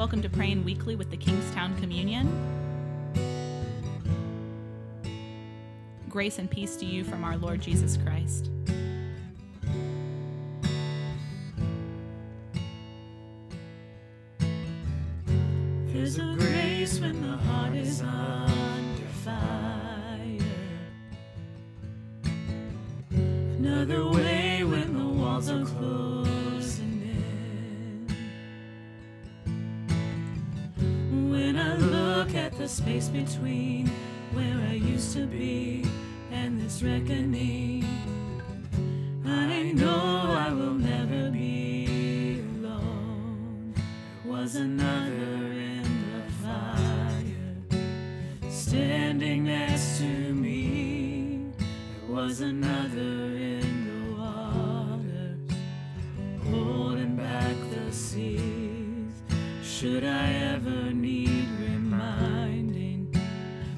Welcome to Praying Weekly with the Kingstown Communion. Grace and peace to you from our Lord Jesus Christ. There's a grace when the heart is under fire. Another way when the walls are closing in. When I look at the space between where I used to be and this reckoning, I know I will never be alone. There was another in the fire, standing next to me. There was another in the waters, holding back the seas. Should I ever need reminding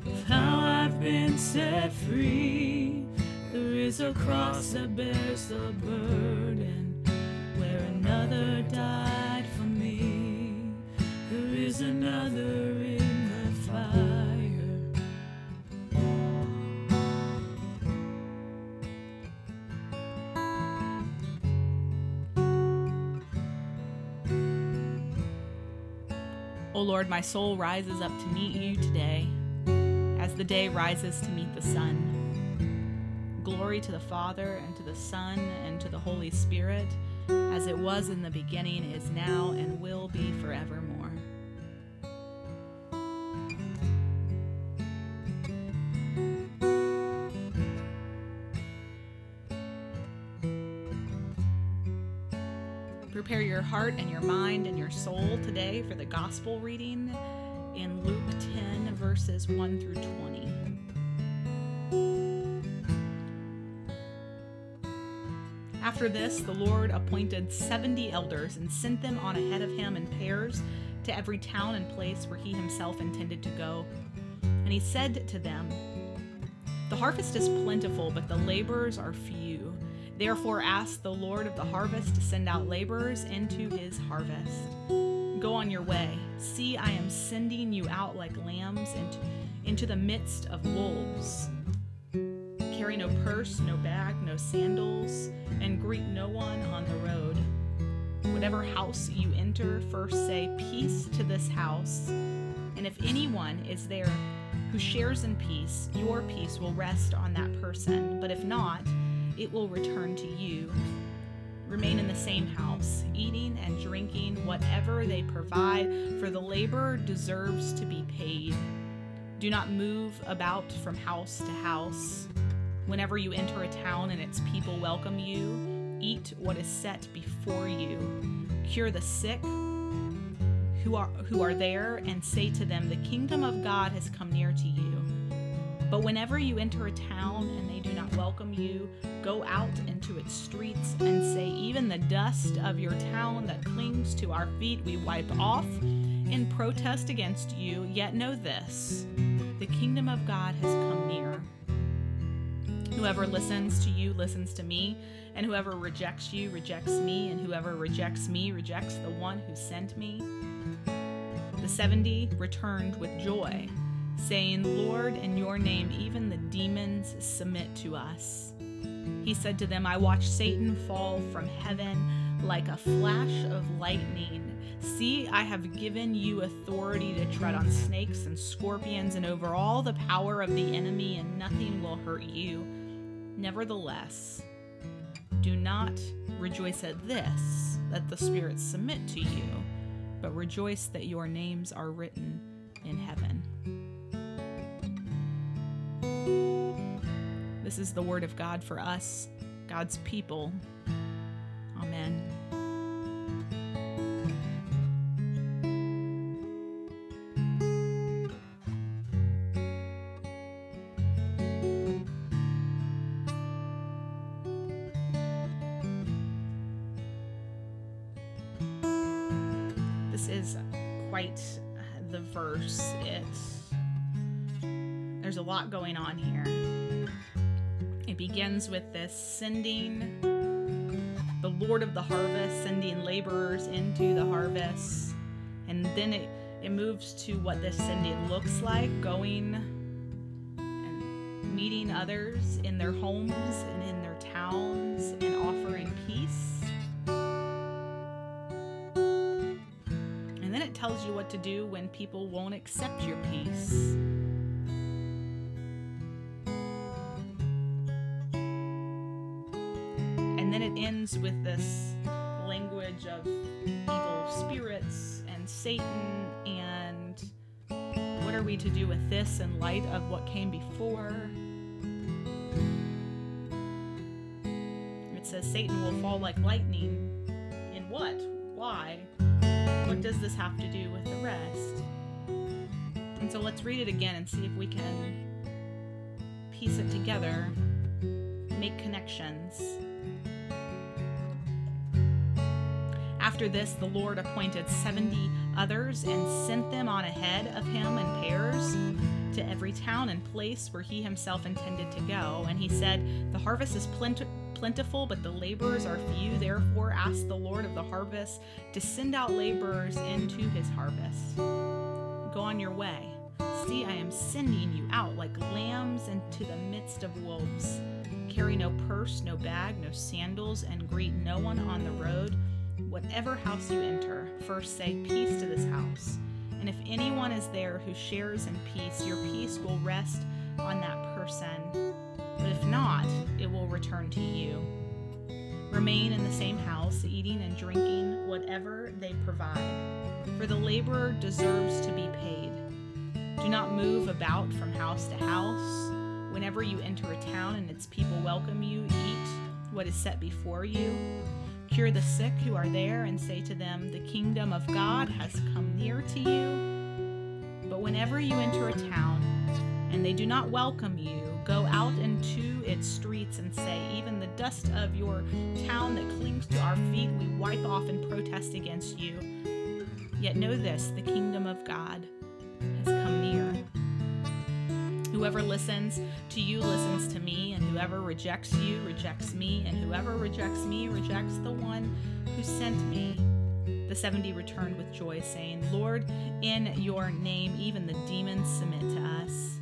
of how I've been set free? There is a cross that bears the burden where another died for me. There is another in the fire. O Lord, my soul rises up to meet you today, as the day rises to meet the sun. Glory to the Father, and to the Son, and to the Holy Spirit, as it was in the beginning, is now, and will be forevermore. Prepare your heart and your mind and your soul today for the Gospel reading in Luke 10, verses 1 through 20. After this, the Lord appointed 70 elders and sent them on ahead of him in pairs to every town and place where he himself intended to go. And he said to them, "The harvest is plentiful, but the laborers are few. Therefore ask the Lord of the harvest to send out laborers into his harvest. Go on your way. See, I am sending you out like lambs into the midst of wolves. Carry no purse, no bag, no sandals, and greet no one on the road. Whatever house you enter, first say, 'Peace to this house.' And if anyone is there who shares in peace, your peace will rest on that person. But if not, it will return to you. Remain in the same house, eating and drinking whatever they provide, for the laborer deserves to be paid. Do not move about from house to house. Whenever you enter a town and its people welcome you, eat what is set before you. Cure the sick who are there, and say to them, 'The kingdom of God has come near to you.' But whenever you enter a town and they do not welcome you, go out into its streets and say, 'Even the dust of your town that clings to our feet we wipe off in protest against you. Yet know this, the kingdom of God has come near.' Whoever listens to you listens to me, and whoever rejects you rejects me, and whoever rejects me rejects the one who sent me." The 70 returned with joy, saying, "Lord, in your name even the demons submit to us." He said to them, "I watched Satan fall from heaven like a flash of lightning. See, I have given you authority to tread on snakes and scorpions and over all the power of the enemy, and nothing will hurt you. Nevertheless, do not rejoice at this, that the spirits submit to you, but rejoice that your names are written in heaven." This is the word of God for us, God's people. Amen. This is quite the verse. There's a lot going on here. It begins with this sending, the Lord of the harvest, sending laborers into the harvest. And then it moves to what this sending looks like, going and meeting others in their homes and in their towns and offering peace. And then it tells you what to do when people won't accept your peace. And then it ends with this language of evil spirits and Satan, and what are we to do with this in light of what came before? It says Satan will fall like lightning. In what? Why? What does this have to do with the rest? And so let's read it again and see if we can piece it together, make connections. After this, the Lord appointed 70 others and sent them on ahead of him in pairs to every town and place where he himself intended to go. And he said, "The harvest is plentiful, but the laborers are few. Therefore, ask the Lord of the harvest to send out laborers into his harvest. Go on your way. See, I am sending you out like lambs into the midst of wolves. Carry no purse, no bag, no sandals, and greet no one on the road. Whatever house you enter, first say peace to this house. And if anyone is there who shares in peace, your peace will rest on that person. But if not, it will return to you. Remain in the same house, eating and drinking whatever they provide, for the laborer deserves to be paid. Do not move about from house to house. Whenever you enter a town and its people welcome you, eat what is set before you. Cure the sick who are there and say to them, the kingdom of God has come near to you. But whenever you enter a town and they do not welcome you, go out into its streets and say, even the dust of your town that clings to our feet we wipe off in protest against you. Yet know this, the kingdom of God has come near. Whoever listens to you listens to me, and whoever rejects you rejects me, and whoever rejects me rejects the one who sent me." The 70 returned with joy, saying, "Lord, in your name even the demons submit to us."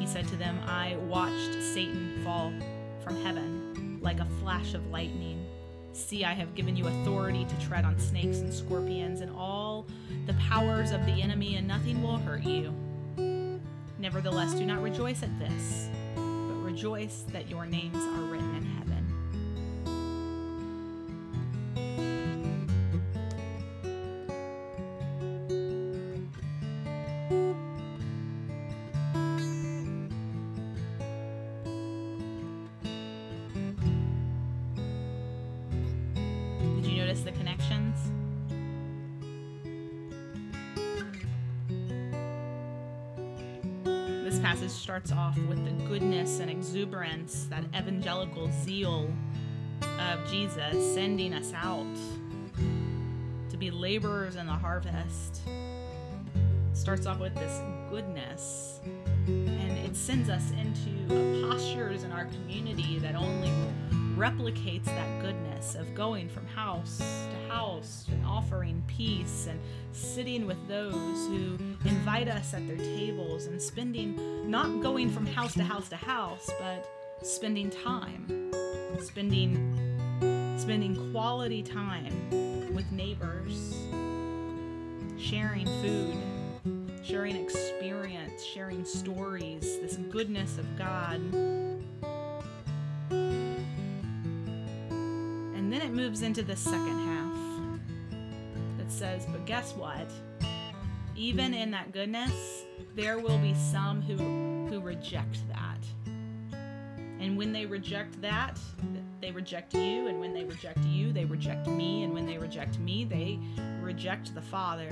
He said to them, "I watched Satan fall from heaven like a flash of lightning. See, I have given you authority to tread on snakes and scorpions and all the powers of the enemy, and nothing will hurt you. Nevertheless, do not rejoice at this, but rejoice that your names are written in heaven." Did you notice the connections? Passage starts off with the goodness and exuberance, that evangelical zeal of Jesus sending us out to be laborers in the harvest. Starts off with this goodness, and it sends us into postures in our community that only replicates that goodness of going from house to house and offering peace and sitting with those who invite us at their tables and spending, not going from house to house to house, but spending time, spending quality time with neighbors, sharing food, sharing experience, sharing stories, this goodness of God. Then it moves into the second half that says, but guess what? Even in that goodness, there will be some who reject that. And when they reject that, they reject you. And when they reject you, they reject me. And when they reject me, they reject the Father.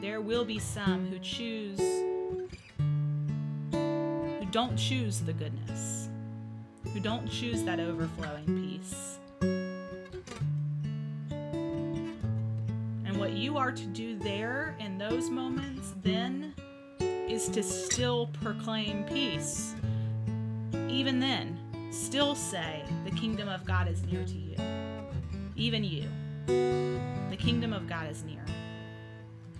There will be some who don't choose the goodness, who don't choose that overflowing peace. What you are to do there in those moments then is to still proclaim peace. Even then, still say the kingdom of God is near to you. Even you. The kingdom of God is near.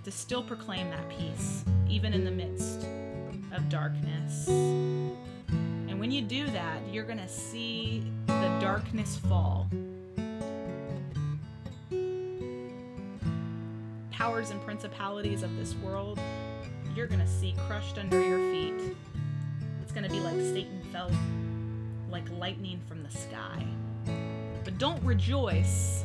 to still proclaim that peace, even in the midst of darkness. And when you do that, you're going to see the darkness fall. Powers and principalities of this world, you're going to see crushed under your feet. It's going to be like Satan fell like lightning from the sky. But don't rejoice.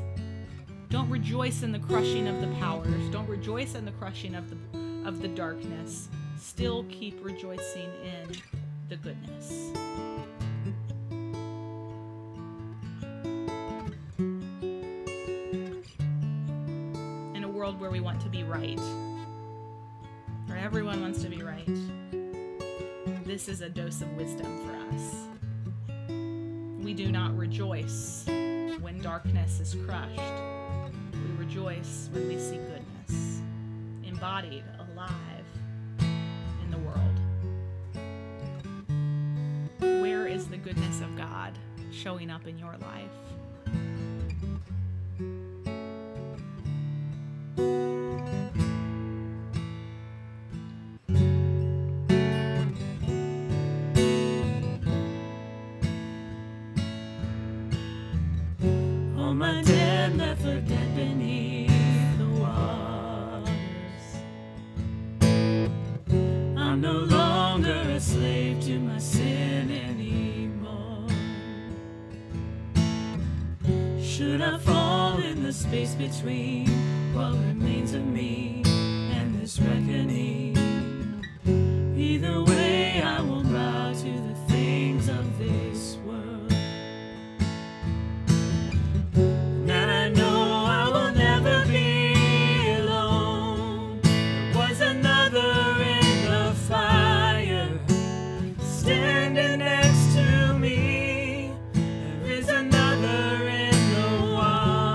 Don't rejoice in the crushing of the powers. Don't rejoice in the crushing of the darkness. Still keep rejoicing in the goodness. In a world where we want to be right, where everyone wants to be right, this is a dose of wisdom for us. We do not rejoice when darkness is crushed. We rejoice when we see goodness embodied, alive in the world. Where is the goodness of God showing up in your life? All my dead left for dead. Space between what remains of me and this reckoning. Either way, I will bow to the things of this world. Now I know I will never be alone. There was another in the fire standing next to me. There is another in the water,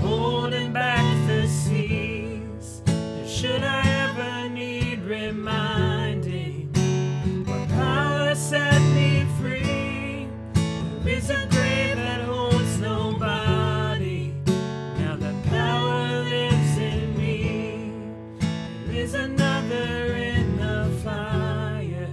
holding back the seas. Should I ever need reminding what power set me free? There is a grave that holds nobody. Now the power lives in me. There is another in the fire.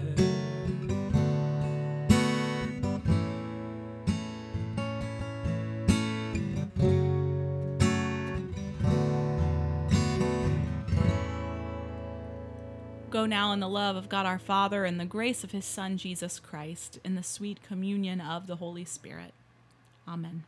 Go now in the love of God our Father and the grace of his Son, Jesus Christ, in the sweet communion of the Holy Spirit. Amen.